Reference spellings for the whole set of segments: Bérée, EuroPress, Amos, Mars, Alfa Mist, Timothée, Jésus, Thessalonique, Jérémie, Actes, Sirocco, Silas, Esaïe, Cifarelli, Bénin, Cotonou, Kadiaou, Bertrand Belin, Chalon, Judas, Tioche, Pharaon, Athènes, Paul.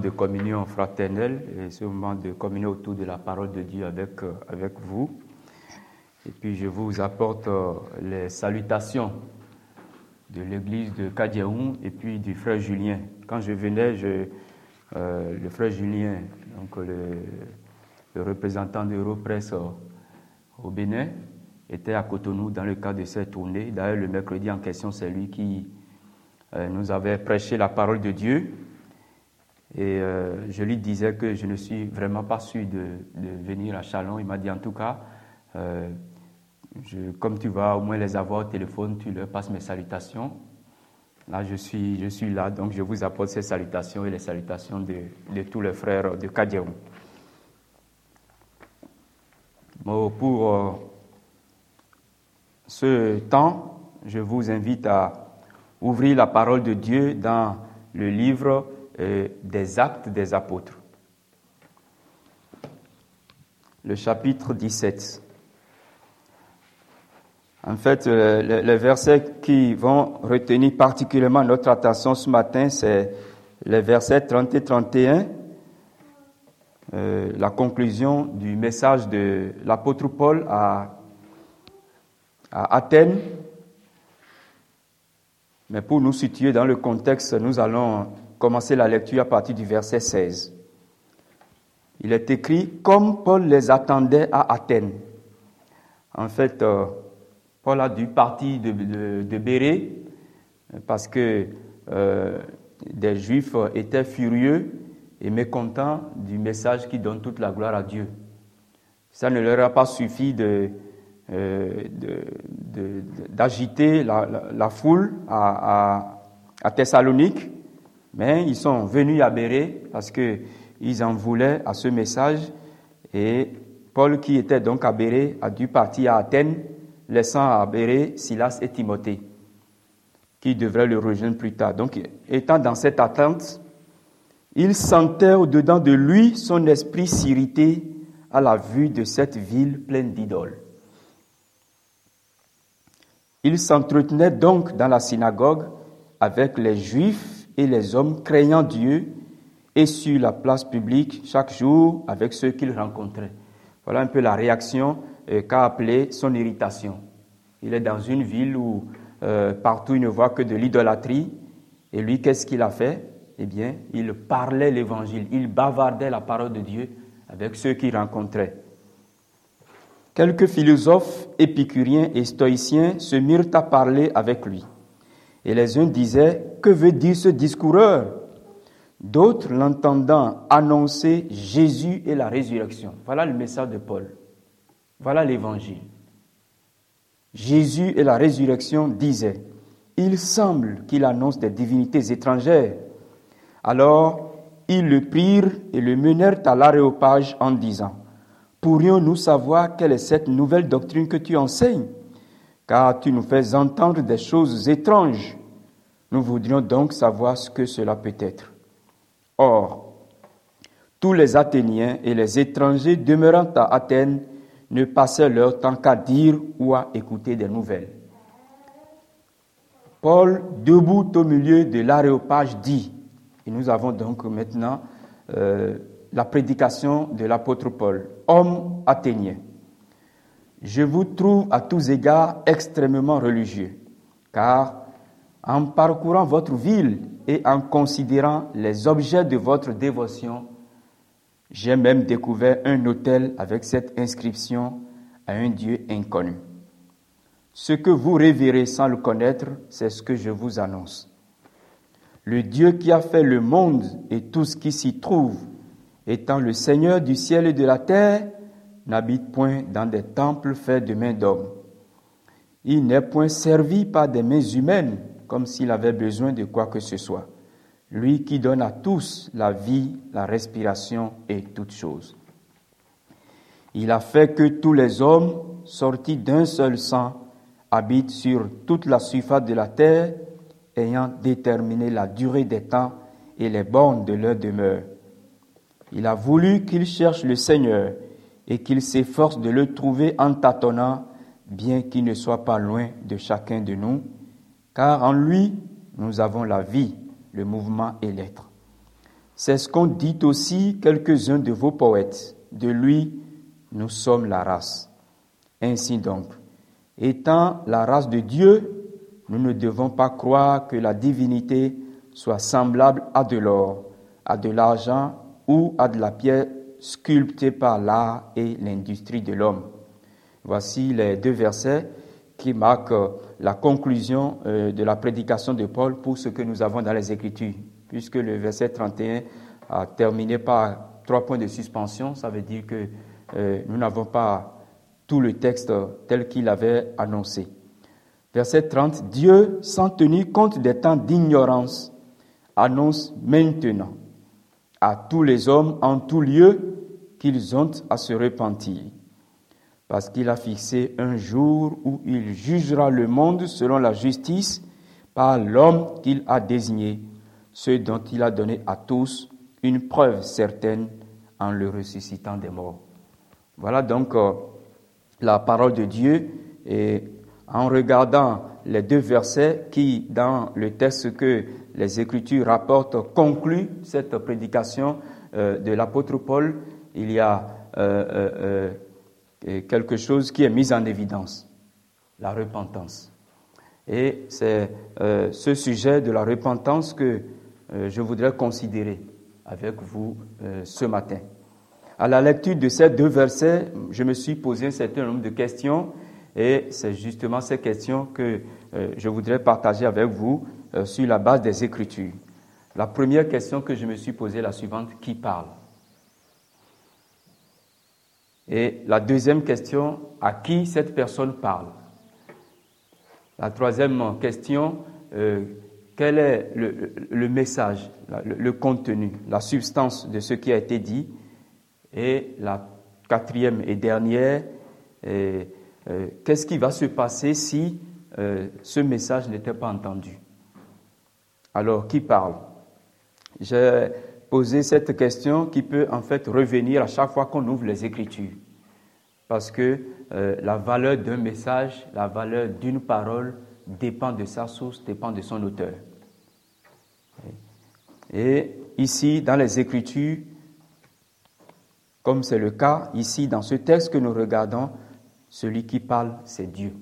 De communion fraternelle et ce moment de communion autour de la parole de Dieu avec vous. Et puis je vous apporte les salutations de l'église de Kadiaou et puis du frère Julien. Quand je venais, le frère Julien, donc le représentant de EuroPress au Bénin, était à Cotonou dans le cadre de cette tournée. D'ailleurs, le mercredi en question, c'est lui qui nous avait prêché la parole de Dieu. Et je lui disais que je ne suis vraiment pas sûr de venir à Chalon. Il m'a dit en tout cas, comme tu vas au moins les avoir au téléphone, tu leur passes mes salutations. Là, je suis là, donc je vous apporte ces salutations et les salutations de tous les frères de Kadiaou. Bon, pour ce temps, je vous invite à ouvrir la parole de Dieu dans le livre des Actes des Apôtres. Le chapitre 17. En fait, les versets qui vont retenir particulièrement notre attention ce matin, c'est les versets 30 et 31, la conclusion du message de l'apôtre Paul à Athènes. Mais pour nous situer dans le contexte, nous allons commencer la lecture à partir du verset 16. Il est écrit « Comme Paul les attendait à Athènes ». En fait, Paul a dû partir de Bérée parce que des Juifs étaient furieux et mécontents du message qui donne toute la gloire à Dieu. Ça ne leur a pas suffi d'agiter la foule à Thessalonique. Mais ils sont venus à Bérée parce qu'ils en voulaient à ce message. Et Paul, qui était donc à Bérée, a dû partir à Athènes, laissant à Bérée Silas et Timothée, qui devraient le rejoindre plus tard. Donc, étant dans cette attente, il sentait au-dedans de lui son esprit s'irriter à la vue de cette ville pleine d'idoles. Il s'entretenait donc dans la synagogue avec les Juifs et les hommes craignant Dieu, et sur la place publique chaque jour avec ceux qu'ils rencontraient. Voilà un peu la réaction qu'a appelée son irritation. Il est dans une ville où partout il ne voit que de l'idolâtrie, et lui, qu'est-ce qu'il a fait? Eh bien, il parlait l'évangile, il bavardait la parole de Dieu avec ceux qu'il rencontrait. Quelques philosophes épicuriens et stoïciens se mirent à parler avec lui. Et les uns disaient, que veut dire ce discoureur? D'autres l'entendant annoncer Jésus et la résurrection. Voilà le message de Paul. Voilà l'évangile. Jésus et la résurrection disaient, il semble qu'il annonce des divinités étrangères. Alors, ils le prirent et le menèrent à l'aréopage en disant, pourrions-nous savoir quelle est cette nouvelle doctrine que tu enseignes? Car tu nous fais entendre des choses étranges. Nous voudrions donc savoir ce que cela peut être. Or, tous les Athéniens et les étrangers demeurant à Athènes ne passaient leur temps qu'à dire ou à écouter des nouvelles. Paul, debout au milieu de l'aréopage, dit, et nous avons donc maintenant la prédication de l'apôtre Paul, homme athénien. Je vous trouve à tous égards extrêmement religieux, car en parcourant votre ville et en considérant les objets de votre dévotion, j'ai même découvert un autel avec cette inscription à un Dieu inconnu. Ce que vous révérez sans le connaître, c'est ce que je vous annonce. Le Dieu qui a fait le monde et tout ce qui s'y trouve, étant le Seigneur du ciel et de la terre, n'habite point dans des temples faits de mains d'hommes. Il n'est point servi par des mains humaines, comme s'il avait besoin de quoi que ce soit. Lui qui donne à tous la vie, la respiration et toutes choses. Il a fait que tous les hommes, sortis d'un seul sang, habitent sur toute la surface de la terre, ayant déterminé la durée des temps et les bornes de leur demeure. Il a voulu qu'ils cherchent le Seigneur, et qu'il s'efforce de le trouver en tâtonnant, bien qu'il ne soit pas loin de chacun de nous, car en lui, nous avons la vie, le mouvement et l'être. C'est ce qu'ont dit aussi quelques-uns de vos poètes. De lui, nous sommes la race. Ainsi donc, étant la race de Dieu, nous ne devons pas croire que la divinité soit semblable à de l'or, à de l'argent ou à de la pierre sculptée par l'art et l'industrie de l'homme. Voici les deux versets qui marquent la conclusion de la prédication de Paul pour ce que nous avons dans les Écritures. Puisque le verset 31 a terminé par 3 points de suspension, ça veut dire que nous n'avons pas tout le texte tel qu'il avait annoncé. Verset 30, « Dieu, sans tenir compte des temps d'ignorance, annonce maintenant à tous les hommes en tout lieu qu'ils ont à se repentir, parce qu'il a fixé un jour où il jugera le monde selon la justice par l'homme qu'il a désigné, ce dont il a donné à tous une preuve certaine en le ressuscitant des morts. » Voilà donc la parole de Dieu. Et en regardant les deux versets qui, dans le texte que les Écritures rapportent, concluent cette prédication de l'apôtre Paul, il y a quelque chose qui est mis en évidence, la repentance. Et c'est ce sujet de la repentance que je voudrais considérer avec vous ce matin. À la lecture de ces deux versets, je me suis posé un certain nombre de questions, et c'est justement ces questions que je voudrais partager avec vous sur la base des Écritures. La première question que je me suis posée est la suivante: qui parle? Et la deuxième question: à qui cette personne parle? La troisième question: quel est le message, le contenu, la substance de ce qui a été dit? Et la quatrième et dernière, qu'est-ce qui va se passer si ce message n'était pas entendu? Alors, qui parle? J'ai posé cette question qui peut en fait revenir à chaque fois qu'on ouvre les Écritures, parce que la valeur d'un message, la valeur d'une parole dépend de sa source, dépend de son auteur. Et ici, dans les Écritures, comme c'est le cas ici dans ce texte que nous regardons, celui qui parle, c'est Dieu.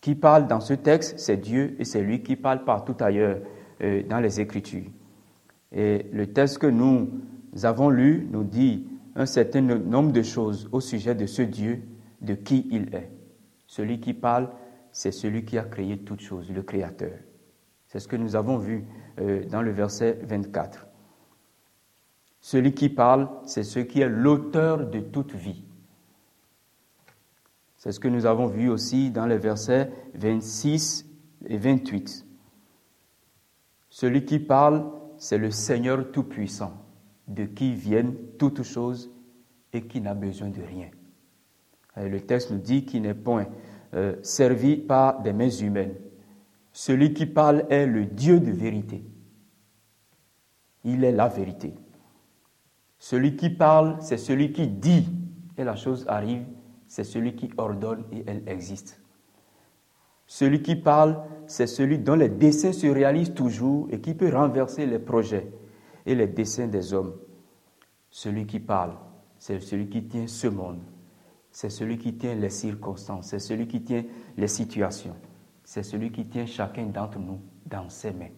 Qui parle dans ce texte, c'est Dieu, et c'est lui qui parle partout ailleurs dans les Écritures. Et le texte que nous avons lu nous dit un certain nombre de choses au sujet de ce Dieu, de qui il est. Celui qui parle, c'est celui qui a créé toutes choses, le Créateur. C'est ce que nous avons vu dans le verset 24. Celui qui parle, c'est celui qui est l'auteur de toute vie. C'est ce que nous avons vu aussi dans les versets 26 et 28. Celui qui parle, c'est le Seigneur Tout-Puissant, de qui viennent toutes choses et qui n'a besoin de rien. Et le texte nous dit qu'il n'est point servi par des mains humaines. Celui qui parle est le Dieu de vérité. Il est la vérité. Celui qui parle, c'est celui qui dit, et la chose arrive, c'est celui qui ordonne et elle existe. Celui qui parle, c'est celui dont les desseins se réalisent toujours et qui peut renverser les projets et les desseins des hommes. Celui qui parle, c'est celui qui tient ce monde, c'est celui qui tient les circonstances, c'est celui qui tient les situations, c'est celui qui tient chacun d'entre nous dans ses mains.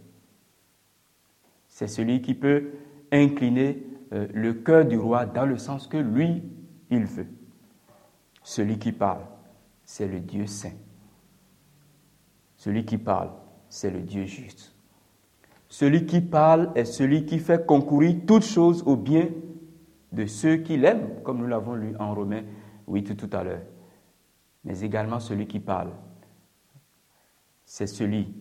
C'est celui qui peut incliner le cœur du roi dans le sens que lui, il veut. Celui qui parle, c'est le Dieu saint. Celui qui parle, c'est le Dieu juste. Celui qui parle est celui qui fait concourir toutes choses au bien de ceux qu'il aime, comme nous l'avons lu en Romains 8 tout à l'heure. Mais également celui qui parle, c'est celui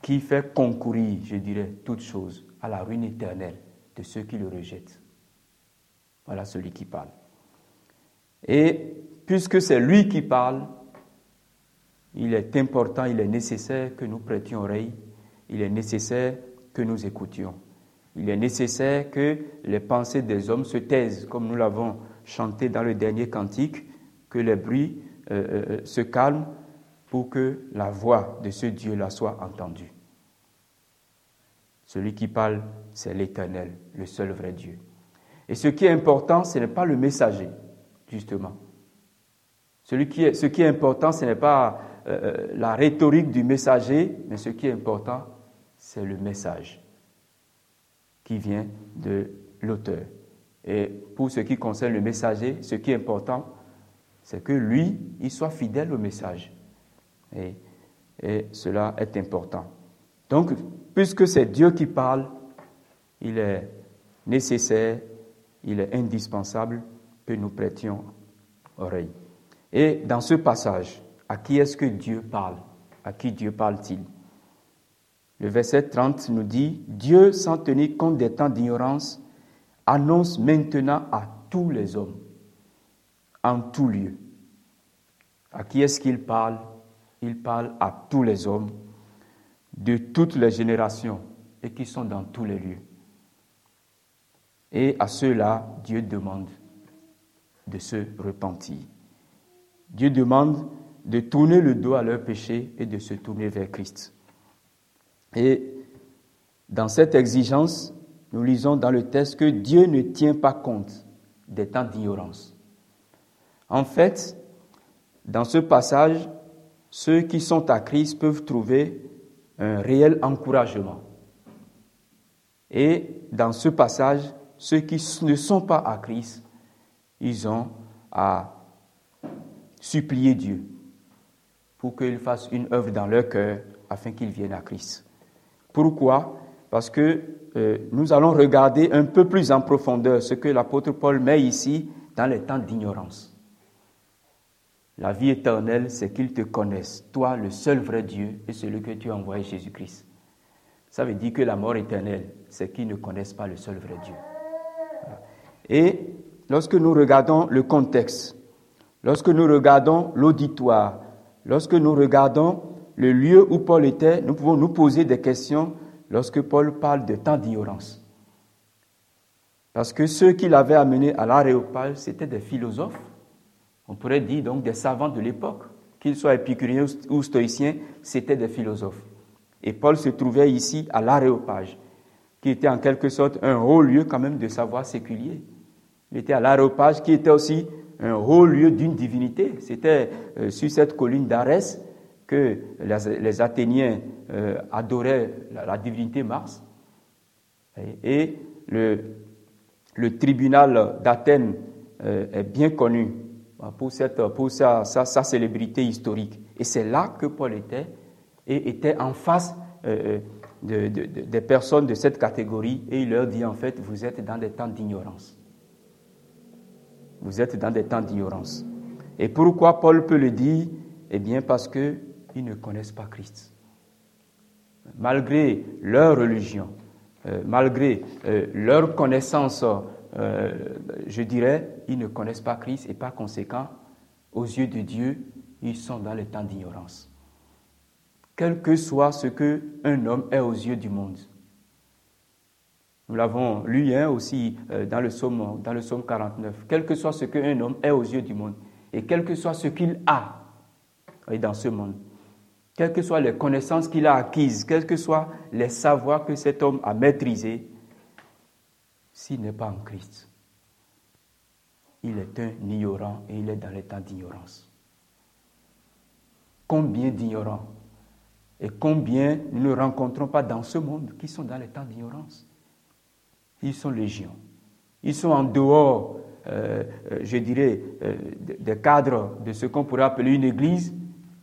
qui fait concourir, je dirais, toutes choses à la ruine éternelle de ceux qui le rejettent. Voilà celui qui parle. Et puisque c'est lui qui parle, il est important, il est nécessaire que nous prêtions oreille, il est nécessaire que nous écoutions, il est nécessaire que les pensées des hommes se taisent, comme nous l'avons chanté dans le dernier cantique, que les bruits se calment pour que la voix de ce Dieu-là soit entendue. Celui qui parle, c'est l'Éternel, le seul vrai Dieu. Et ce qui est important, ce n'est pas le messager, justement. Ce qui est important, ce n'est pas la rhétorique du messager, mais ce qui est important, c'est le message qui vient de l'auteur. Et pour ce qui concerne le messager, ce qui est important, c'est que lui, il soit fidèle au message. Et cela est important. Donc, puisque c'est Dieu qui parle, il est nécessaire, il est indispensable que nous prêtions oreille. Et dans ce passage, à qui est-ce que Dieu parle? À qui Dieu parle-t-il? Le verset 30 nous dit « Dieu, sans tenir compte des temps d'ignorance, annonce maintenant à tous les hommes, en tout lieu. » À qui est-ce qu'il parle? Il parle à tous les hommes, de toutes les générations et qui sont dans tous les lieux. Et à ceux-là, Dieu demande de se repentir. Dieu demande de tourner le dos à leurs péchés et de se tourner vers Christ. Et dans cette exigence, nous lisons dans le texte que Dieu ne tient pas compte des temps d'ignorance. En fait, dans ce passage, ceux qui sont à Christ peuvent trouver un réel encouragement. Et dans ce passage, ceux qui ne sont pas à Christ, ils ont à supplier Dieu pour qu'il fasse une œuvre dans leur cœur afin qu'ils viennent à Christ. Pourquoi? Parce que nous allons regarder un peu plus en profondeur ce que l'apôtre Paul met ici dans les temps d'ignorance. La vie éternelle, c'est qu'ils te connaissent, toi, le seul vrai Dieu et celui que tu as envoyé, Jésus-Christ. Ça veut dire que la mort éternelle, c'est qu'ils ne connaissent pas le seul vrai Dieu. Et lorsque nous regardons le contexte, lorsque nous regardons l'auditoire, lorsque nous regardons le lieu où Paul était, nous pouvons nous poser des questions lorsque Paul parle de temps d'ignorance. Parce que ceux qui l'avaient amené à l'Aréopage, c'étaient des philosophes. On pourrait dire donc des savants de l'époque, qu'ils soient épicuriens ou stoïciens, c'étaient des philosophes. Et Paul se trouvait ici à l'Aréopage, qui était en quelque sorte un haut lieu quand même de savoir séculier. Il était à l'Aréopage, qui était aussi un haut lieu d'une divinité. C'était sur cette colline d'Arès que les Athéniens adoraient la divinité Mars. Et le tribunal d'Athènes est bien connu pour sa célébrité historique. Et c'est là que Paul était, et était en face des personnes de cette catégorie, et il leur dit en fait, vous êtes dans des temps d'ignorance. Vous êtes dans des temps d'ignorance. Et pourquoi Paul peut le dire? Eh bien parce qu'ils ne connaissent pas Christ. Malgré leur religion, malgré leur connaissance, je dirais, ils ne connaissent pas Christ et par conséquent, aux yeux de Dieu, ils sont dans le temps d'ignorance. Quel que soit ce qu'un homme est aux yeux du monde. Nous l'avons lu aussi dans le psaume 49. Quel que soit ce qu'un homme est aux yeux du monde et quel que soit ce qu'il a dans ce monde, quelles que soient les connaissances qu'il a acquises, quels que soient les savoirs que cet homme a maîtrisés, s'il n'est pas en Christ, il est un ignorant et il est dans les temps d'ignorance. Combien d'ignorants et combien nous ne rencontrons pas dans ce monde qui sont dans les temps d'ignorance. Ils sont légion. Ils sont en dehors, des cadres de ce qu'on pourrait appeler une église,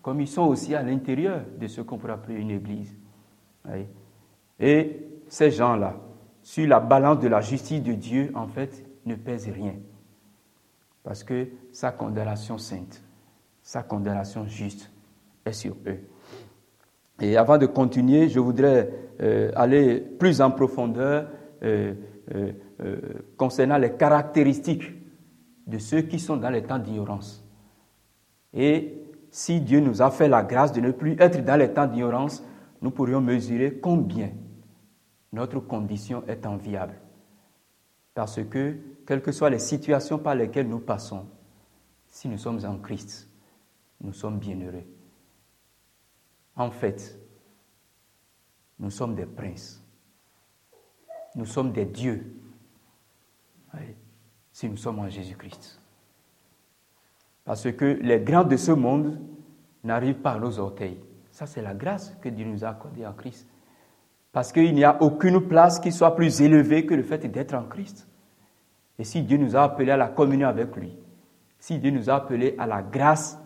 comme ils sont aussi à l'intérieur de ce qu'on pourrait appeler une église. Oui. Et ces gens-là, sur la balance de la justice de Dieu, en fait, ne pèse rien. Parce que sa condamnation sainte, sa condamnation juste est sur eux. Et avant de continuer, je voudrais aller plus en profondeur concernant les caractéristiques de ceux qui sont dans les temps d'ignorance. Et si Dieu nous a fait la grâce de ne plus être dans les temps d'ignorance, nous pourrions mesurer combien notre condition est enviable, parce que, quelles que soient les situations par lesquelles nous passons, si nous sommes en Christ, nous sommes bienheureux. En fait, nous sommes des princes, nous sommes des dieux, oui, si nous sommes en Jésus-Christ. Parce que les grands de ce monde n'arrivent pas à nos orteils. Ça, c'est la grâce que Dieu nous a accordée en Christ. Parce qu'il n'y a aucune place qui soit plus élevée que le fait d'être en Christ. Et si Dieu nous a appelés à la communion avec lui, si Dieu nous a appelés à la grâce,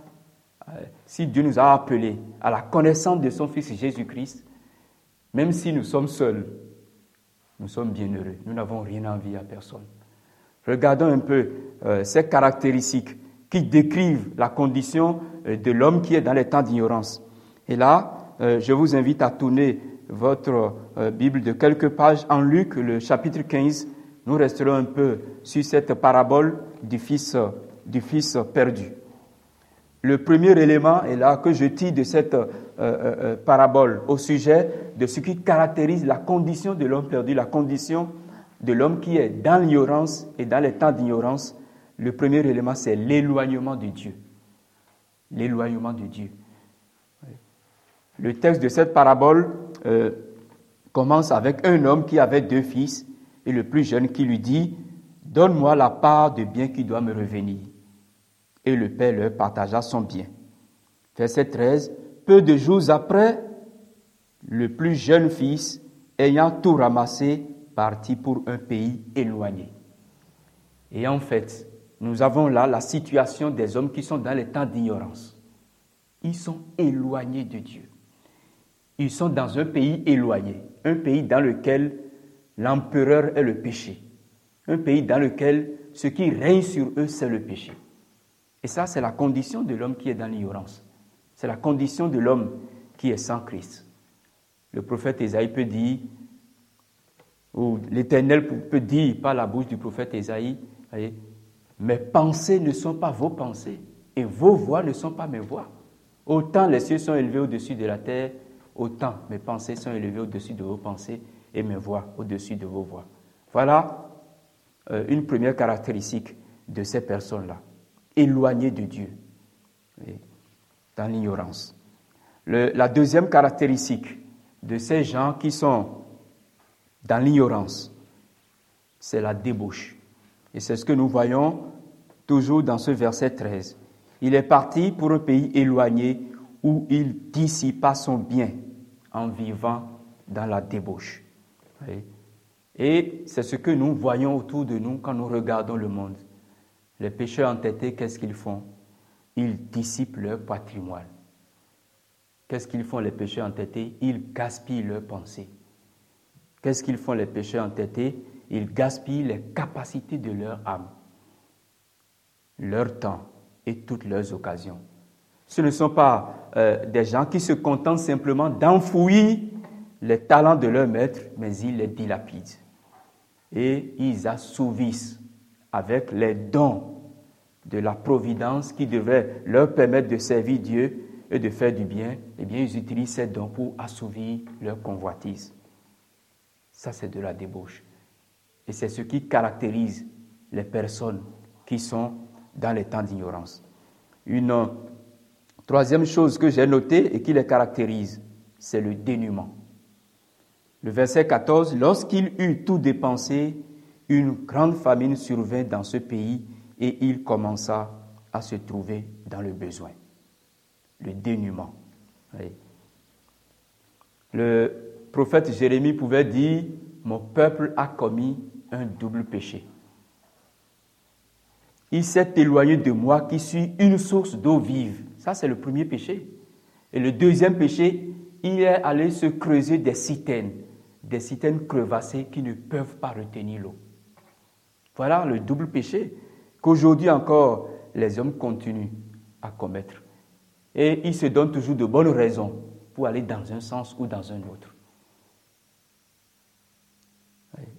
si Dieu nous a appelés à la connaissance de son Fils Jésus-Christ, même si nous sommes seuls, nous sommes bienheureux. Nous n'avons rien à envier à personne. Regardons un peu ces caractéristiques qui décrivent la condition de l'homme qui est dans les temps d'ignorance. Et là, je vous invite à tourner votre Bible de quelques pages en Luc, le chapitre 15. Nous resterons un peu sur cette parabole du fils perdu. Le premier élément est là que je tire de cette parabole au sujet de ce qui caractérise la condition de l'homme perdu, la condition de l'homme qui est dans l'ignorance et dans les temps d'ignorance. Le premier élément, c'est l'éloignement de Dieu. L'éloignement de Dieu. Le texte de cette parabole commence avec un homme qui avait 2 fils et le plus jeune qui lui dit « Donne-moi la part de bien qui doit me revenir. » Et le père leur partagea son bien. Verset 13. Peu de jours après, le plus jeune fils, ayant tout ramassé, partit pour un pays éloigné. Et en fait, nous avons là la situation des hommes qui sont dans les temps d'ignorance. Ils sont éloignés de Dieu. Ils sont dans un pays éloigné, un pays dans lequel l'empereur est le péché, un pays dans lequel ce qui règne sur eux, c'est le péché. Et ça, c'est la condition de l'homme qui est dans l'ignorance. C'est la condition de l'homme qui est sans Christ. Le prophète Esaïe peut dire, ou l'Éternel peut dire par la bouche du prophète Esaïe, « Mes pensées ne sont pas vos pensées, et vos voix ne sont pas mes voix. Autant les cieux sont élevés au-dessus de la terre, autant mes pensées sont élevées au-dessus de vos pensées, et mes voix au-dessus de vos voix. » Voilà une première caractéristique de ces personnes-là. Éloignés de Dieu, dans l'ignorance. La deuxième caractéristique de ces gens qui sont dans l'ignorance, c'est la débauche. Et c'est ce que nous voyons toujours dans ce verset 13. Il est parti pour un pays éloigné où il dissipa son bien en vivant dans la débauche. Et c'est ce que nous voyons autour de nous quand nous regardons le monde. Les pécheurs entêtés, qu'est-ce qu'ils font? Ils dissipent leur patrimoine. Qu'est-ce qu'ils font, les pécheurs entêtés? Ils gaspillent leurs pensées. Qu'est-ce qu'ils font, les pécheurs entêtés? Ils gaspillent les capacités de leur âme, leur temps et toutes leurs occasions. Ce ne sont pas des gens qui se contentent simplement d'enfouir les talents de leur maître, mais ils les dilapident. Et ils assouvissent avec les dons de la providence qui devrait leur permettre de servir Dieu et de faire du bien, eh bien, ils utilisent ces dons pour assouvir leur convoitise. Ça, c'est de la débauche. Et c'est ce qui caractérise les personnes qui sont dans les temps d'ignorance. Une troisième chose que j'ai notée et qui les caractérise, c'est le dénuement. Le verset 14, « Lorsqu'il eut tout dépensé, une grande famine survint dans ce pays et il commença à se trouver dans le besoin. » Le dénuement. Oui. Le prophète Jérémie pouvait dire « Mon peuple a commis un double péché. Il s'est éloigné de moi qui suis une source d'eau vive. » Ça, c'est le premier péché. Et le deuxième péché, il est allé se creuser des citernes crevassées qui ne peuvent pas retenir l'eau. Voilà le double péché qu'aujourd'hui encore les hommes continuent à commettre. Et ils se donnent toujours de bonnes raisons pour aller dans un sens ou dans un autre.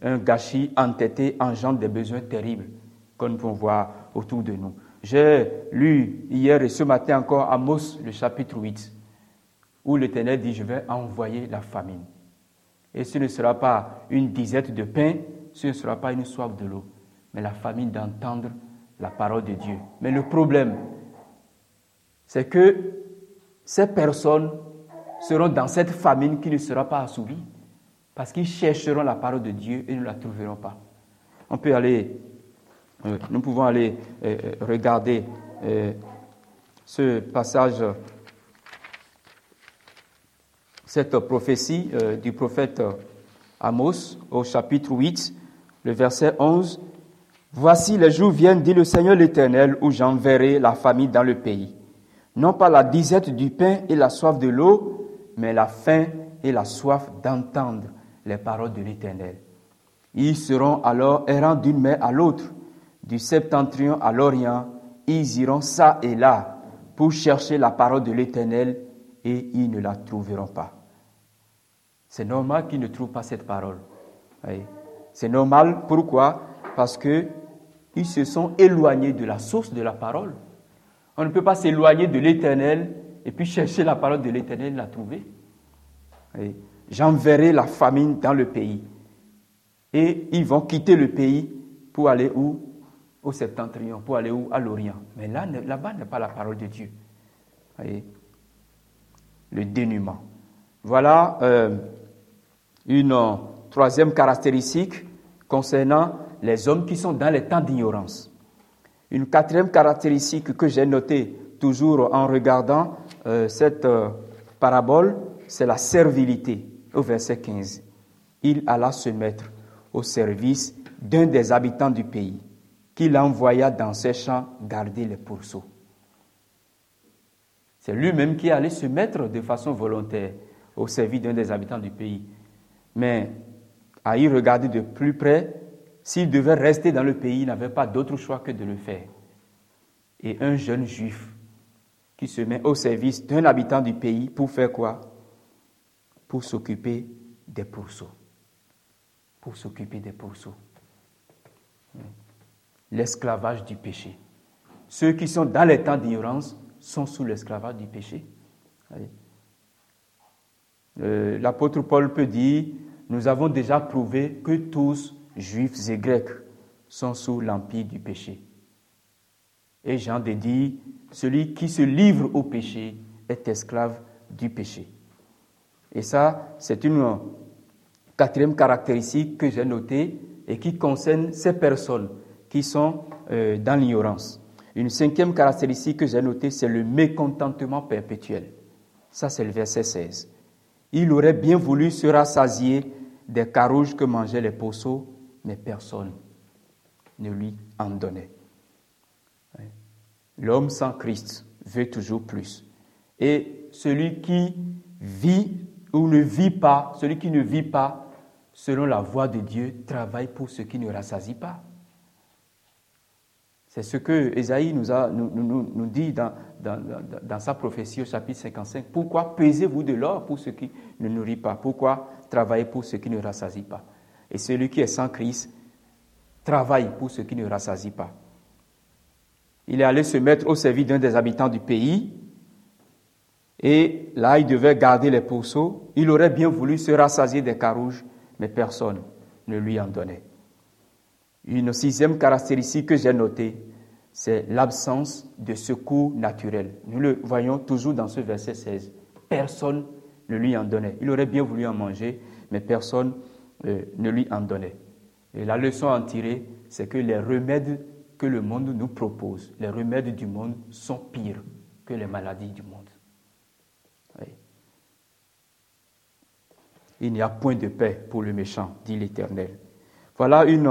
Un gâchis entêté engendre des besoins terribles que nous pouvons voir autour de nous. J'ai lu hier et ce matin encore Amos, le chapitre 8, où l'Éternel dit « Je vais envoyer la famine. Et ce ne sera pas une disette de pain, ce ne sera pas une soif de l'eau. » mais la famine d'entendre la parole de Dieu. Mais le problème, c'est que ces personnes seront dans cette famine qui ne sera pas assouvie. parce qu'ils chercheront la parole de Dieu et ne la trouveront pas. On peut aller, nous pouvons aller regarder ce passage, cette prophétie du prophète Amos au chapitre 8, le verset 11. « Voici les jours viennent, dit le Seigneur l'Éternel, où j'enverrai la famine dans le pays. Non pas la disette du pain et la soif de l'eau, mais la faim et la soif d'entendre les paroles de l'Éternel. Ils seront alors errants d'une mer à l'autre, du septentrion à l'orient. Ils iront ça et là pour chercher la parole de l'Éternel et ils ne la trouveront pas. » C'est normal qu'ils ne trouvent pas cette parole. Oui. C'est normal, pourquoi? Parce que ils se sont éloignés de la source de la parole. On ne peut pas s'éloigner de l'Éternel et puis chercher la parole de l'Éternel et la trouver. Et j'enverrai la famine dans le pays. Et ils vont quitter le pays pour aller où? Au septentrion, pour aller où? À l'Orient. Mais là, là-bas n'est pas la parole de Dieu. Et le dénuement. Voilà une troisième caractéristique concernant les hommes qui sont dans les temps d'ignorance. Une quatrième caractéristique que j'ai notée toujours en regardant cette parabole, c'est la servilité, au verset 15. Il alla se mettre au service d'un des habitants du pays, qu'il envoya dans ses champs garder les pourceaux. C'est lui-même qui allait se mettre de façon volontaire au service d'un des habitants du pays. Mais à y regarder de plus près, s'il devait rester dans le pays, il n'avait pas d'autre choix que de le faire. Et un jeune juif qui se met au service d'un habitant du pays pour faire quoi? Pour s'occuper des pourceaux. Pour s'occuper des pourceaux. L'esclavage du péché. Ceux qui sont dans les temps d'ignorance sont sous l'esclavage du péché. L'apôtre Paul peut dire, nous avons déjà prouvé que tous Juifs et Grecs sont sous l'empire du péché. Et Jean de dit, celui qui se livre au péché est esclave du péché. Et ça, c'est une quatrième caractéristique que j'ai notée et qui concerne ces personnes qui sont dans l'ignorance. Une cinquième caractéristique que j'ai notée, c'est le mécontentement perpétuel. Ça, c'est le verset 16. Il aurait bien voulu se rassasier des carouges que mangeaient les pourceaux, mais personne ne lui en donnait. L'homme sans Christ veut toujours plus. Et celui qui vit ou ne vit pas, celui qui ne vit pas, selon la voie de Dieu, travaille pour ce qui ne rassasie pas. C'est ce que Esaïe nous dit dans sa prophétie au chapitre 55. Pourquoi pesez-vous de l'or pour ce qui ne nourrit pas? Pourquoi travaillez pour ce qui ne rassasie pas? Et celui qui est sans Christ travaille pour ce qui ne rassasie pas. Il est allé se mettre au service d'un des habitants du pays et là, il devait garder les pourceaux. Il aurait bien voulu se rassasier des carouges, mais personne ne lui en donnait. Une sixième caractéristique que j'ai notée, c'est l'absence de secours naturel. Nous le voyons toujours dans ce verset 16. Personne ne lui en donnait. Il aurait bien voulu en manger, mais personne ne lui en donnait. Et la leçon à en tirer, c'est que les remèdes que le monde nous propose, les remèdes du monde sont pires que les maladies du monde. Oui. Il n'y a point de paix pour le méchant, dit l'Éternel. Voilà une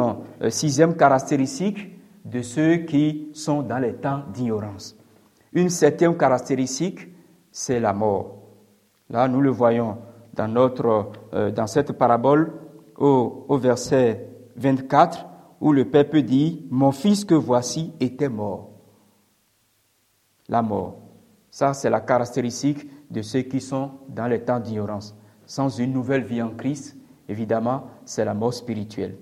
sixième caractéristique de ceux qui sont dans les temps d'ignorance. Une septième caractéristique, c'est la mort. Là, nous le voyons dans dans cette parabole au verset 24, où le Père peut dire, « Mon fils que voici était mort. » La mort. Ça, c'est la caractéristique de ceux qui sont dans les temps d'ignorance. Sans une nouvelle vie en Christ, évidemment, c'est la mort spirituelle.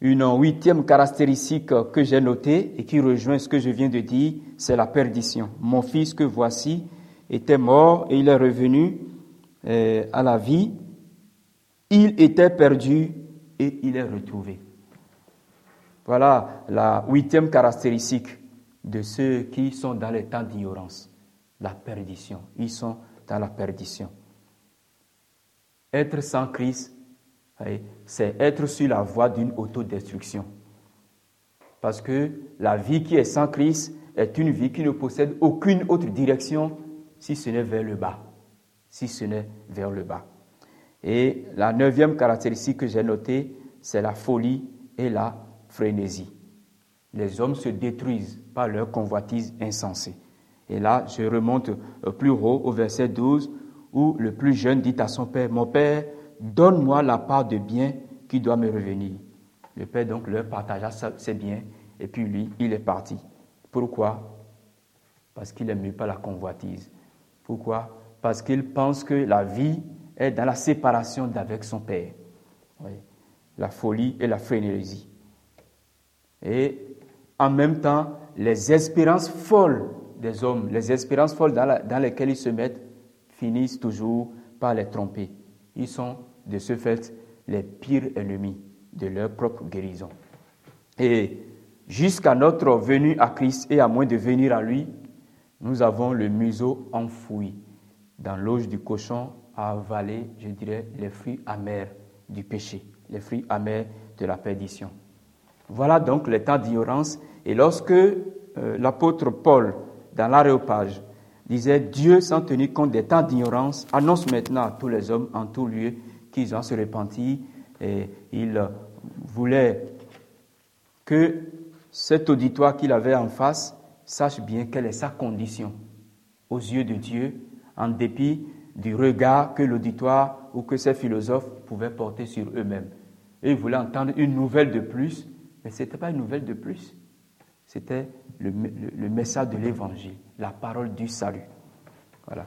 Une huitième caractéristique que j'ai notée et qui rejoint ce que je viens de dire, c'est la perdition. Mon fils que voici était mort et il est revenu à la vie. Il était perdu et il est retrouvé. Voilà la huitième caractéristique de ceux qui sont dans les temps d'ignorance. La perdition. Ils sont dans la perdition. Être sans Christ, c'est être sur la voie d'une autodestruction. Parce que la vie qui est sans Christ est une vie qui ne possède aucune autre direction si ce n'est vers le bas. Si ce n'est vers le bas. Et la 9e caractéristique que j'ai notée, c'est la folie et la frénésie. Les hommes se détruisent par leur convoitise insensée. Et là, je remonte plus haut au verset 12, où le plus jeune dit à son père, « Mon père, donne-moi la part de bien qui doit me revenir. » Le père donc leur partagea ses biens, et puis lui, il est parti. Pourquoi? Parce qu'il est mû par la convoitise. Pourquoi? Parce qu'il pense que la vie est dans la séparation d'avec son père. Oui. La folie et la frénésie. Et en même temps, les espérances folles des hommes, les espérances folles dans lesquelles ils se mettent, finissent toujours par les tromper. Ils sont, de ce fait, les pires ennemis de leur propre guérison. Et jusqu'à notre venue à Christ et à moins de venir à lui, nous avons le museau enfoui dans l'auge du cochon à avaler, je dirais, les fruits amers du péché, les fruits amers de la perdition. Voilà donc les temps d'ignorance. Et lorsque l'apôtre Paul, dans l'Aréopage, disait « Dieu, sans tenir compte des temps d'ignorance, annonce maintenant à tous les hommes en tout lieu qu'ils ont se repenti. » Et il voulait que cet auditoire qu'il avait en face sache bien quelle est sa condition aux yeux de Dieu, en dépit du regard que l'auditoire ou que ces philosophes pouvaient porter sur eux-mêmes. Et ils voulaient entendre une nouvelle de plus, mais ce n'était pas une nouvelle de plus. C'était le message de l'Évangile, la parole du salut. Voilà.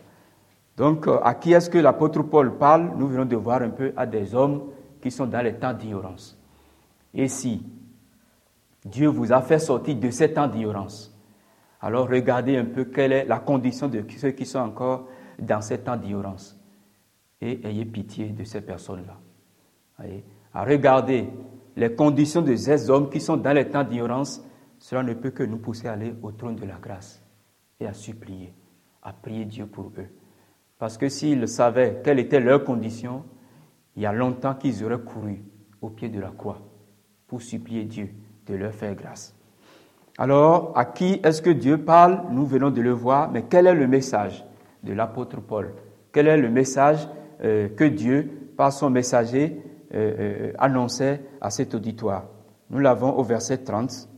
Donc, à qui est-ce que l'apôtre Paul parle? Nous venons de voir un peu à des hommes qui sont dans les temps d'ignorance. Et si Dieu vous a fait sortir de ces temps d'ignorance, alors regardez un peu quelle est la condition de ceux qui sont encore dans ces temps d'ignorance. Et ayez pitié de ces personnes-là. Regardez les conditions de ces hommes qui sont dans les temps d'ignorance, cela ne peut que nous pousser à aller au trône de la grâce et à supplier, à prier Dieu pour eux. Parce que s'ils savaient quelle était leur condition, il y a longtemps qu'ils auraient couru au pied de la croix pour supplier Dieu de leur faire grâce. Alors, à qui est-ce que Dieu parle? Nous venons de le voir, mais quel est le message de l'apôtre Paul? Quel est le message que Dieu, par son messager, annonçait à cet auditoire? Nous l'avons au verset 30.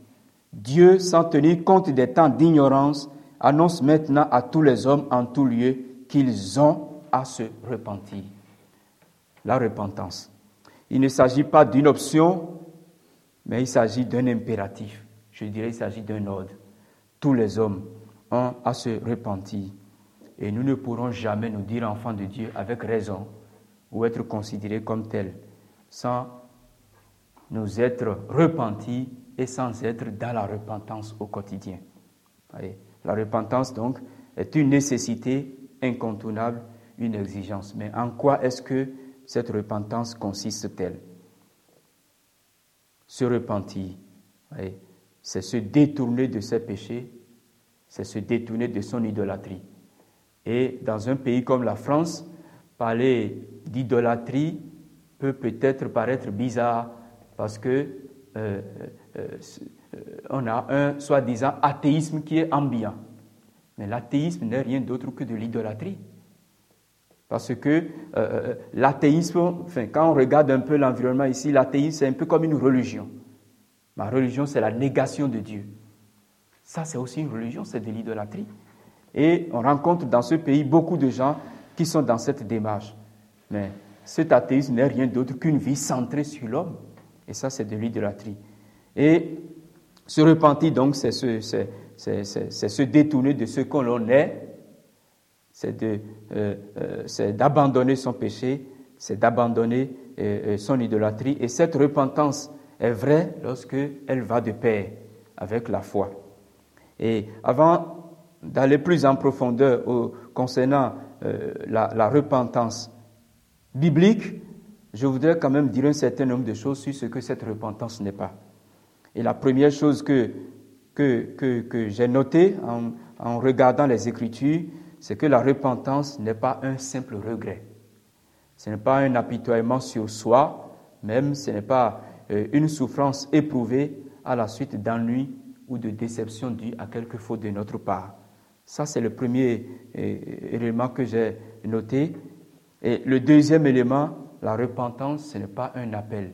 « Dieu, sans tenir compte des temps d'ignorance, annonce maintenant à tous les hommes en tout lieu qu'ils ont à se repentir. » La repentance. Il ne s'agit pas d'une option, mais il s'agit d'un impératif. Je dirais, il s'agit d'un ordre. Tous les hommes ont à se repentir. Et nous ne pourrons jamais nous dire enfants de Dieu avec raison ou être considérés comme tels sans nous être repentis et sans être dans la repentance au quotidien. La repentance, donc, est une nécessité incontournable, une exigence. Mais en quoi est-ce que cette repentance consiste-t-elle? Se repentir, c'est se détourner de ses péchés, c'est se détourner de son idolâtrie. Et dans un pays comme la France, parler d'idolâtrie peut-être paraître bizarre parce que on a un soi-disant athéisme qui est ambiant. Mais l'athéisme n'est rien d'autre que de l'idolâtrie. Parce que l'athéisme, quand on regarde un peu l'environnement ici, l'athéisme c'est un peu comme une religion. Ma religion c'est la négation de Dieu. Ça c'est aussi une religion, c'est de l'idolâtrie. Et on rencontre dans ce pays beaucoup de gens qui sont dans cette démarche. Mais cet athéisme n'est rien d'autre qu'une vie centrée sur l'homme. Et ça, c'est de l'idolâtrie. Et se repentir, donc, c'est se détourner de ce que l'on est, c'est d'abandonner son péché, c'est d'abandonner son idolâtrie. Et cette repentance est vraie lorsqu'elle va de pair avec la foi. Et avant d'aller plus en profondeur concernant la repentance biblique, je voudrais quand même dire un certain nombre de choses sur ce que cette repentance n'est pas. Et la première chose que j'ai notée en regardant les Écritures, c'est que la repentance n'est pas un simple regret. Ce n'est pas un apitoiement sur soi, même ce n'est pas une souffrance éprouvée à la suite d'ennuis ou de déception due à quelque faute de notre part. Ça, c'est le premier élément que j'ai noté. Et le deuxième élément, la repentance, ce n'est pas un appel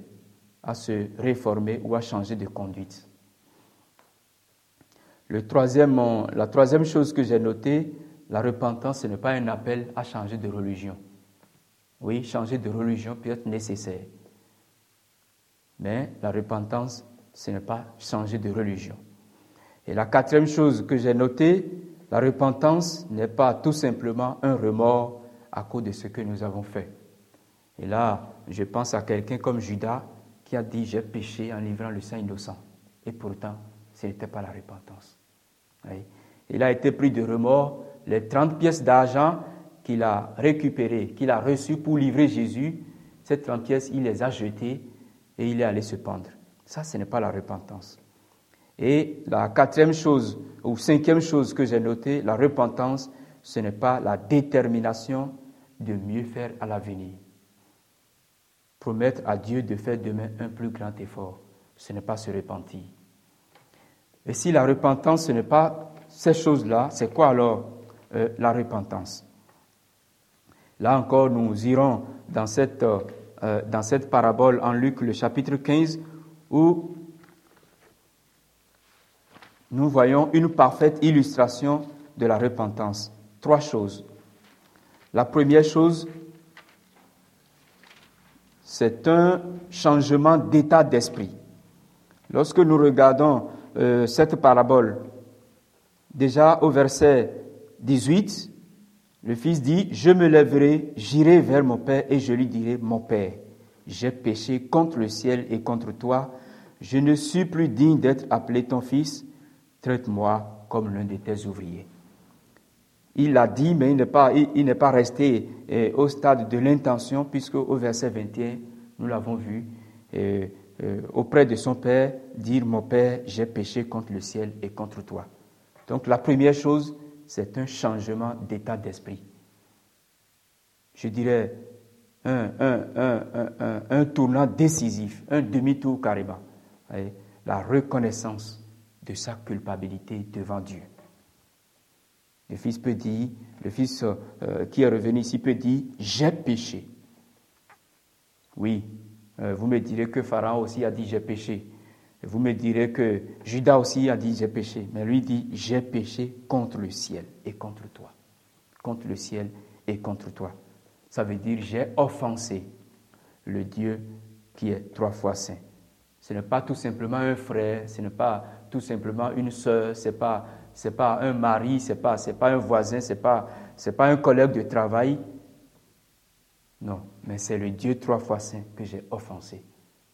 à se réformer ou à changer de conduite. La troisième chose que j'ai notée, la repentance, ce n'est pas un appel à changer de religion. Oui, changer de religion peut être nécessaire. Mais la repentance, ce n'est pas changer de religion. Et la quatrième chose que j'ai notée, la repentance n'est pas tout simplement un remords à cause de ce que nous avons fait. Et là, je pense à quelqu'un comme Judas qui a dit « J'ai péché en livrant le sang innocent ». Et pourtant, ce n'était pas la repentance. Oui. Il a été pris de remords. Les 30 pièces d'argent qu'il a récupérées, qu'il a reçues pour livrer Jésus, ces 30 pièces, il les a jetées et il est allé se pendre. Ça, ce n'est pas la repentance. Et la quatrième chose, ou cinquième chose que j'ai notée, la repentance, ce n'est pas la détermination de mieux faire à l'avenir. Promettre à Dieu de faire demain un plus grand effort, ce n'est pas se repentir. Et si la repentance, ce n'est pas ces choses-là, c'est quoi alors la repentance? Là encore, nous irons dans cette parabole en Luc, le chapitre 15, où nous voyons une parfaite illustration de la repentance. Trois choses. La première chose, c'est un changement d'état d'esprit. Lorsque nous regardons cette parabole, déjà au verset 18, le fils dit « Je me lèverai, j'irai vers mon père et je lui dirai, mon père, j'ai péché contre le ciel et contre toi, je ne suis plus digne d'être appelé ton fils, traite-moi comme l'un de tes ouvriers. » Il l'a dit, mais il n'est pas resté au stade de l'intention, puisque au verset 21, nous l'avons vu, auprès de son père, dire « Mon père, j'ai péché contre le ciel et contre toi. » Donc la première chose, c'est un changement d'état d'esprit. Je dirais un tournant décisif, un demi-tour carrément. La reconnaissance de sa culpabilité devant Dieu. Le fils qui est revenu ici peut dire « J'ai péché ». Oui, vous me direz que Pharaon aussi a dit « J'ai péché ». Vous me direz que Judas aussi a dit « J'ai péché ». Mais lui dit « J'ai péché contre le ciel et contre toi ». Contre le ciel et contre toi. Ça veut dire « J'ai offensé le Dieu qui est trois fois saint ». Ce n'est pas tout simplement un frère, ce n'est pas tout simplement une sœur, ce n'est pas un mari, ce n'est pas un voisin, ce n'est pas un collègue de travail. Non, mais c'est le Dieu trois fois saint que j'ai offensé.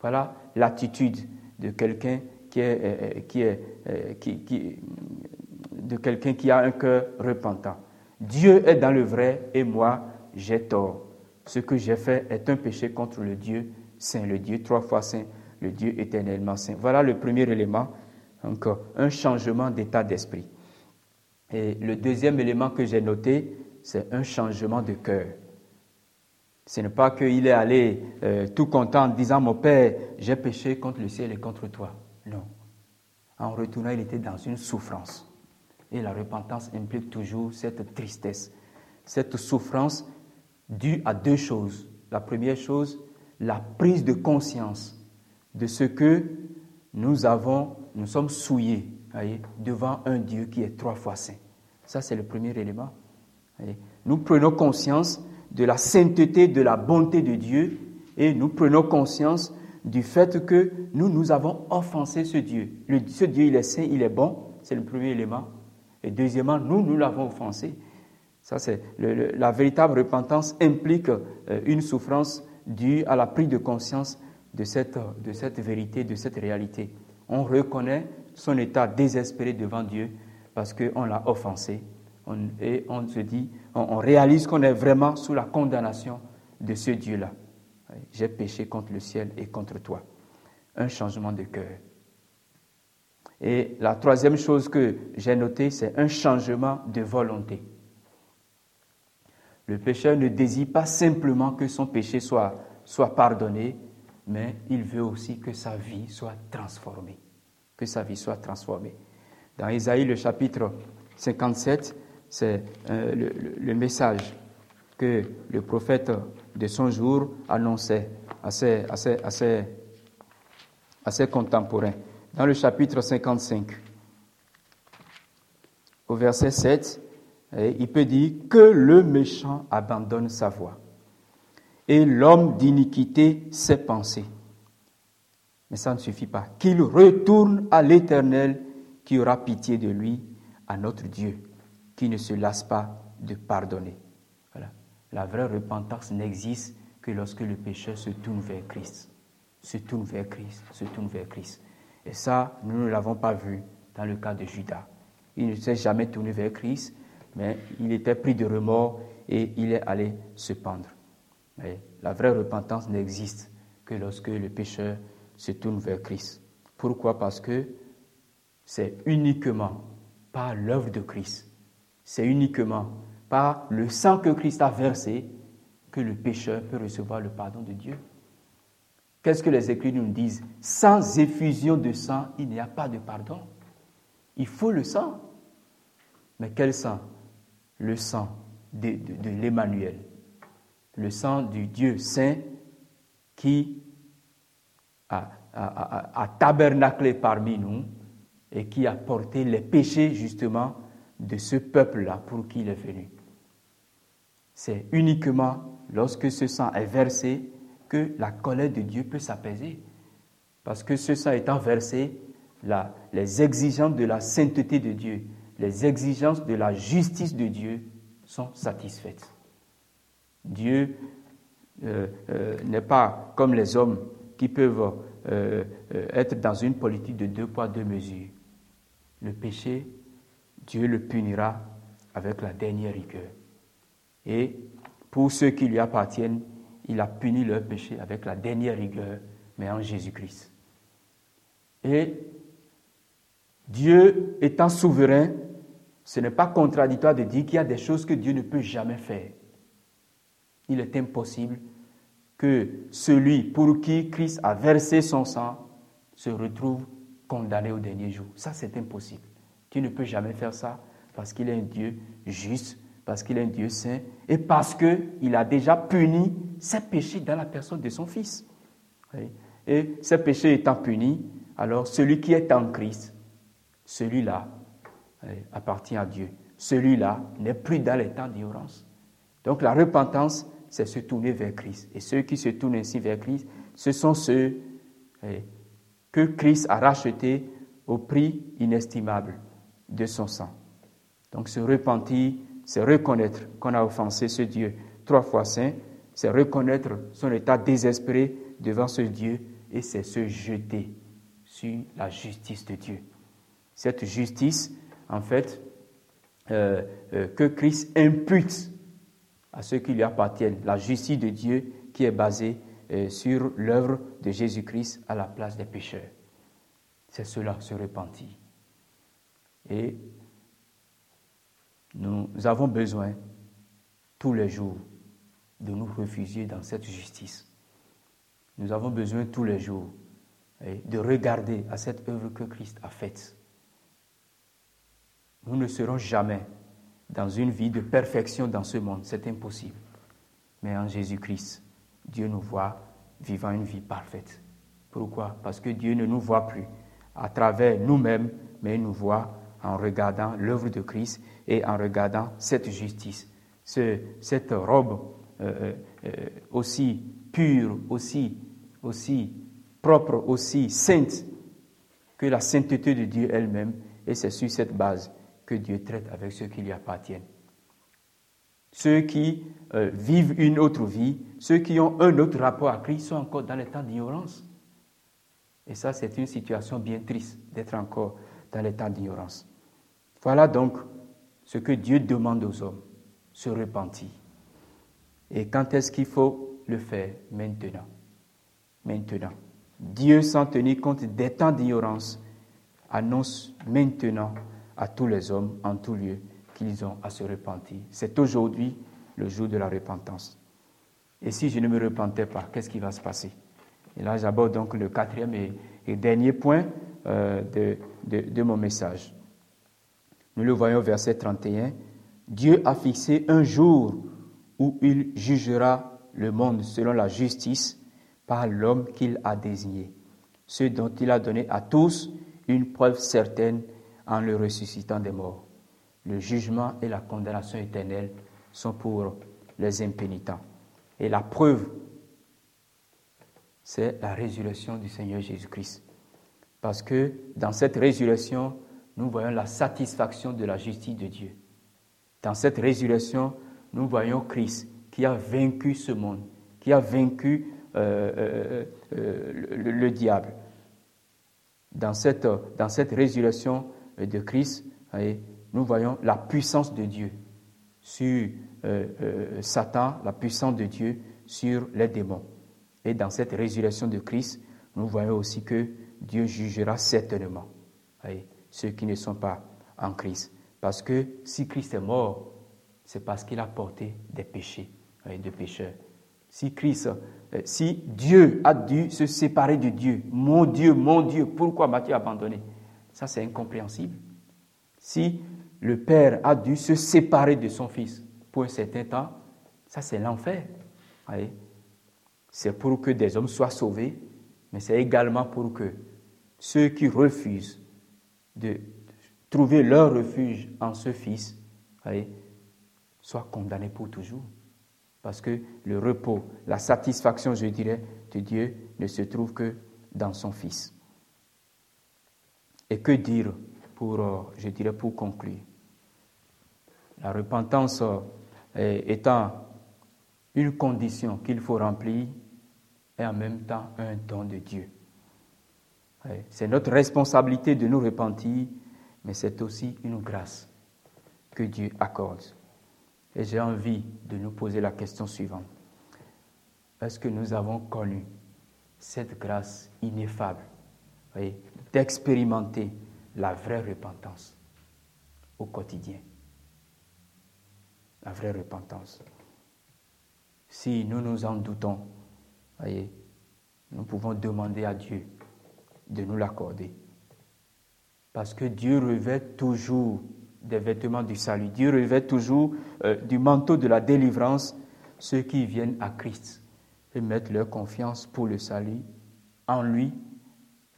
Voilà l'attitude de quelqu'un qui a un cœur repentant. Dieu est dans le vrai et moi, j'ai tort. Ce que j'ai fait est un péché contre le Dieu saint, le Dieu trois fois saint, le Dieu éternellement saint. Voilà le premier élément, encore un changement d'état d'esprit. Et le deuxième élément que j'ai noté, c'est un changement de cœur. Ce n'est pas qu'il est allé tout content en disant « Mon Père, j'ai péché contre le ciel et contre toi ». Non. En retournant, il était dans une souffrance. Et la repentance implique toujours cette tristesse, cette souffrance due à deux choses. La première chose, la prise de conscience de ce que nous sommes souillés, voyez, devant un Dieu qui est trois fois saint. Ça, c'est le premier élément. Voyez. Nous prenons conscience de la sainteté, de la bonté de Dieu, et nous prenons conscience du fait que nous avons offensé ce Dieu. Ce Dieu, il est saint, il est bon, c'est le premier élément. Et deuxièmement, nous l'avons offensé. Ça, c'est la véritable repentance implique une souffrance due à la prise de conscience de cette vérité, de cette réalité. On reconnaît son état désespéré devant Dieu parce qu'on l'a offensé. Et on se dit, on réalise qu'on est vraiment sous la condamnation de ce Dieu-là. J'ai péché contre le ciel et contre toi. Un changement de cœur. Et la troisième chose que j'ai notée, c'est un changement de volonté. Le pécheur ne désire pas simplement que son péché soit pardonné, mais il veut aussi que sa vie soit transformée. Que sa vie soit transformée. Dans Esaïe, le chapitre 57, c'est le message que le prophète de son jour annonçait à ses contemporains. Dans le chapitre 55, au verset 7, il peut dire que le méchant abandonne sa voie et l'homme d'iniquité ses pensées. Mais ça ne suffit pas. Qu'il retourne à l'Éternel qui aura pitié de lui, à notre Dieu qui ne se lasse pas de pardonner. Voilà. La vraie repentance n'existe que lorsque le pécheur se tourne vers Christ. Et ça, nous ne l'avons pas vu dans le cas de Judas. Il ne s'est jamais tourné vers Christ, mais il était pris de remords et il est allé se pendre. Et la vraie repentance n'existe que lorsque le pécheur se tourne vers Christ. Pourquoi ? Parce que c'est uniquement par l'œuvre de Christ, c'est uniquement par le sang que Christ a versé que le pécheur peut recevoir le pardon de Dieu. Qu'est-ce que les Écrits nous disent ? Sans effusion de sang, il n'y a pas de pardon. Il faut le sang. Mais quel sang ? Le sang de l'Emmanuel, le sang du Dieu saint qui a tabernaclé parmi nous et qui a porté les péchés justement de ce peuple-là pour qui il est venu. C'est uniquement lorsque ce sang est versé que la colère de Dieu peut s'apaiser. Parce que ce sang étant versé, les exigences de la sainteté de Dieu, les exigences de la justice de Dieu sont satisfaites. Dieu n'est pas comme les hommes qui peuvent être dans une politique de 2 poids, 2 mesures. Le péché, Dieu le punira avec la dernière rigueur. Et pour ceux qui lui appartiennent, il a puni leur péché avec la dernière rigueur, mais en Jésus-Christ. Et Dieu étant souverain, ce n'est pas contradictoire de dire qu'il y a des choses que Dieu ne peut jamais faire. Il est impossible que celui pour qui Christ a versé son sang se retrouve condamné au dernier jour. Ça, c'est impossible. Dieu ne peut jamais faire ça parce qu'il est un Dieu juste, parce qu'il est un Dieu saint et parce qu'il a déjà puni ses péchés dans la personne de son Fils. Et ses péchés étant punis, alors celui qui est en Christ, celui-là appartient à Dieu. Celui-là n'est plus dans les temps d'ignorance. Donc la repentance, c'est se tourner vers Christ. Et ceux qui se tournent ainsi vers Christ, ce sont ceux que Christ a rachetés au prix inestimable de son sang. Donc se repentir, c'est reconnaître qu'on a offensé ce Dieu 3 fois saint, c'est reconnaître son état désespéré devant ce Dieu et c'est se jeter sur la justice de Dieu. Cette justice, en fait, que Christ impute à ceux qui lui appartiennent, la justice de Dieu qui est basée sur l'œuvre de Jésus-Christ à la place des pécheurs. C'est cela, se repentir. Et nous avons besoin, tous les jours, de nous refuser dans cette justice. Nous avons besoin, tous les jours, de regarder à cette œuvre que Christ a faite. Nous ne serons jamais dans une vie de perfection dans ce monde, c'est impossible. Mais en Jésus-Christ, Dieu nous voit vivant une vie parfaite. Pourquoi ? Parce que Dieu ne nous voit plus à travers nous-mêmes, mais il nous voit en regardant l'œuvre de Christ et en regardant cette justice, cette robe aussi pure, aussi propre, aussi sainte que la sainteté de Dieu elle-même. Et c'est sur cette base que Dieu traite avec ceux qui lui appartiennent. Ceux qui vivent une autre vie, ceux qui ont un autre rapport à Christ sont encore dans les temps d'ignorance. Et ça, c'est une situation bien triste d'être encore dans les temps d'ignorance. Voilà donc ce que Dieu demande aux hommes, se repentir. Et quand est-ce qu'il faut le faire ? Maintenant. Maintenant. Dieu, sans tenir compte des temps d'ignorance, annonce maintenant à tous les hommes, en tout lieu, qu'ils ont à se repentir. C'est aujourd'hui le jour de la repentance. Et si je ne me repentais pas, qu'est-ce qui va se passer? Et là, j'aborde donc le quatrième et dernier point de mon message. Nous le voyons au verset 31. Dieu a fixé un jour où il jugera le monde selon la justice par l'homme qu'il a désigné, ce dont il a donné à tous une preuve certaine en le ressuscitant des morts. Le jugement et la condamnation éternelle sont pour les impénitents. Et la preuve, c'est la résurrection du Seigneur Jésus-Christ. Parce que dans cette résurrection, nous voyons la satisfaction de la justice de Dieu. Dans cette résurrection, nous voyons Christ qui a vaincu ce monde, qui a vaincu le diable. Dans cette résurrection de Christ, nous voyons la puissance de Dieu sur Satan, la puissance de Dieu sur les démons. Et dans cette résurrection de Christ, nous voyons aussi que Dieu jugera certainement ceux qui ne sont pas en Christ. Parce que si Christ est mort, c'est parce qu'il a porté des péchés de pécheurs. Si Dieu a dû se séparer de Dieu, mon Dieu, pourquoi m'as-tu abandonné? Ça, c'est incompréhensible. Si le Père a dû se séparer de son Fils pour un certain temps, ça, c'est l'enfer. C'est pour que des hommes soient sauvés, mais c'est également pour que ceux qui refusent de trouver leur refuge en ce Fils soient condamnés pour toujours. Parce que le repos, la satisfaction, je dirais, de Dieu ne se trouve que dans son Fils. Et que dire pour conclure? La repentance étant une condition qu'il faut remplir et en même temps un don de Dieu. C'est notre responsabilité de nous repentir, mais c'est aussi une grâce que Dieu accorde. Et j'ai envie de nous poser la question suivante. Est-ce que nous avons connu cette grâce ineffable d'expérimenter la vraie repentance au quotidien? La vraie repentance. Si nous nous en doutons, nous pouvons demander à Dieu de nous l'accorder. Parce que Dieu revêt toujours des vêtements du salut. Dieu revêt toujours du manteau de la délivrance ceux qui viennent à Christ et mettent leur confiance pour le salut en lui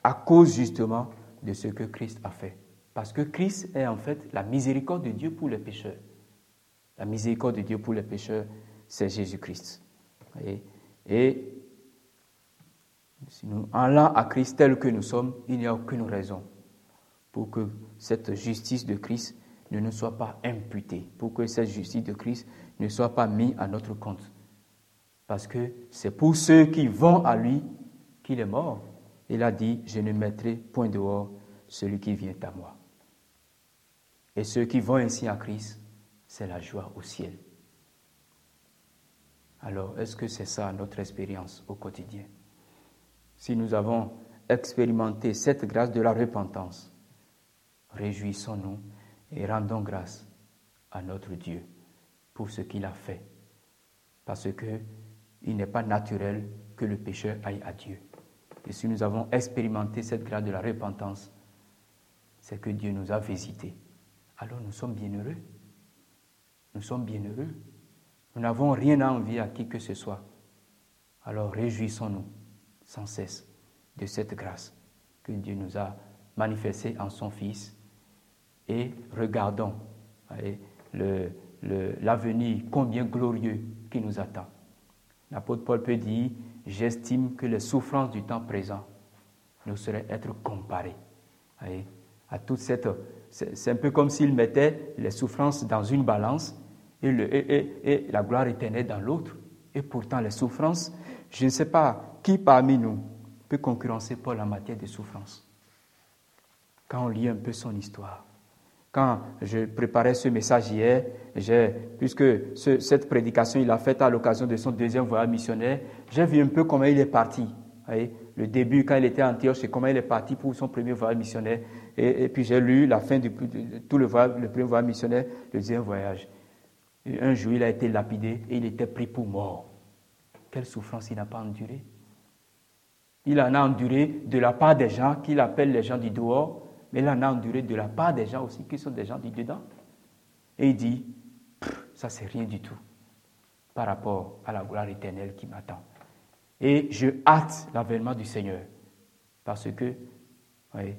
à cause justement de ce que Christ a fait. Parce que Christ est en fait la miséricorde de Dieu pour les pécheurs. La miséricorde de Dieu pour les pécheurs, c'est Jésus-Christ. Et si nous allons à Christ tel que nous sommes, il n'y a aucune raison pour que cette justice de Christ ne nous soit pas imputée, pour que cette justice de Christ ne soit pas mise à notre compte. Parce que c'est pour ceux qui vont à lui qu'il est mort. Il a dit, je ne mettrai point dehors celui qui vient à moi. Et ceux qui vont ainsi à Christ, c'est la joie au ciel. Alors, est-ce que c'est ça notre expérience au quotidien? Si nous avons expérimenté cette grâce de la repentance, réjouissons-nous et rendons grâce à notre Dieu pour ce qu'il a fait. Parce qu'il n'est pas naturel que le pécheur aille à Dieu. Et si nous avons expérimenté cette grâce de la repentance, c'est que Dieu nous a visités. Alors nous sommes bienheureux. Nous sommes bienheureux. Nous n'avons rien à envier à qui que ce soit. Alors réjouissons-nous sans cesse de cette grâce que Dieu nous a manifestée en son Fils. Et regardons l'avenir combien glorieux qui nous attend. L'apôtre Paul peut dire, j'estime que les souffrances du temps présent ne sauraient être comparées à toute cette... C'est un peu comme s'il mettait les souffrances dans une balance et la gloire éternelle dans l'autre. Et pourtant les souffrances, je ne sais pas qui parmi nous peut concurrencer Paul en matière de souffrances. Quand on lit un peu son histoire. Quand je préparais ce message hier, puisque cette prédication, il l'a faite à l'occasion de son deuxième voyage missionnaire, j'ai vu un peu comment il est parti. Le début, quand il était en Tioche, et comment il est parti pour son premier voyage missionnaire. Et puis j'ai lu la fin de tout le premier voyage missionnaire, le deuxième voyage. Et un jour, il a été lapidé et il était pris pour mort. Quelle souffrance il n'a pas endurée. Il en a enduré de la part des gens qu'il appelle les gens du dehors, mais il en a enduré de la part des gens aussi qui sont des gens du dedans. Et il dit, ça c'est rien du tout par rapport à la gloire éternelle qui m'attend. Et je hâte l'avènement du Seigneur parce que oui,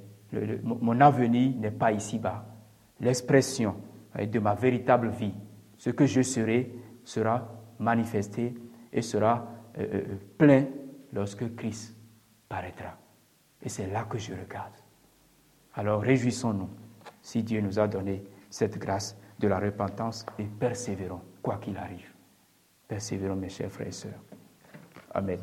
mon avenir n'est pas ici-bas. L'expression de ma véritable vie, ce que je serai, sera manifesté et sera plein lorsque Christ paraîtra. Et c'est là que je regarde. Alors réjouissons-nous si Dieu nous a donné cette grâce de la repentance et persévérons, quoi qu'il arrive. Persévérons, mes chers frères et sœurs. Amen.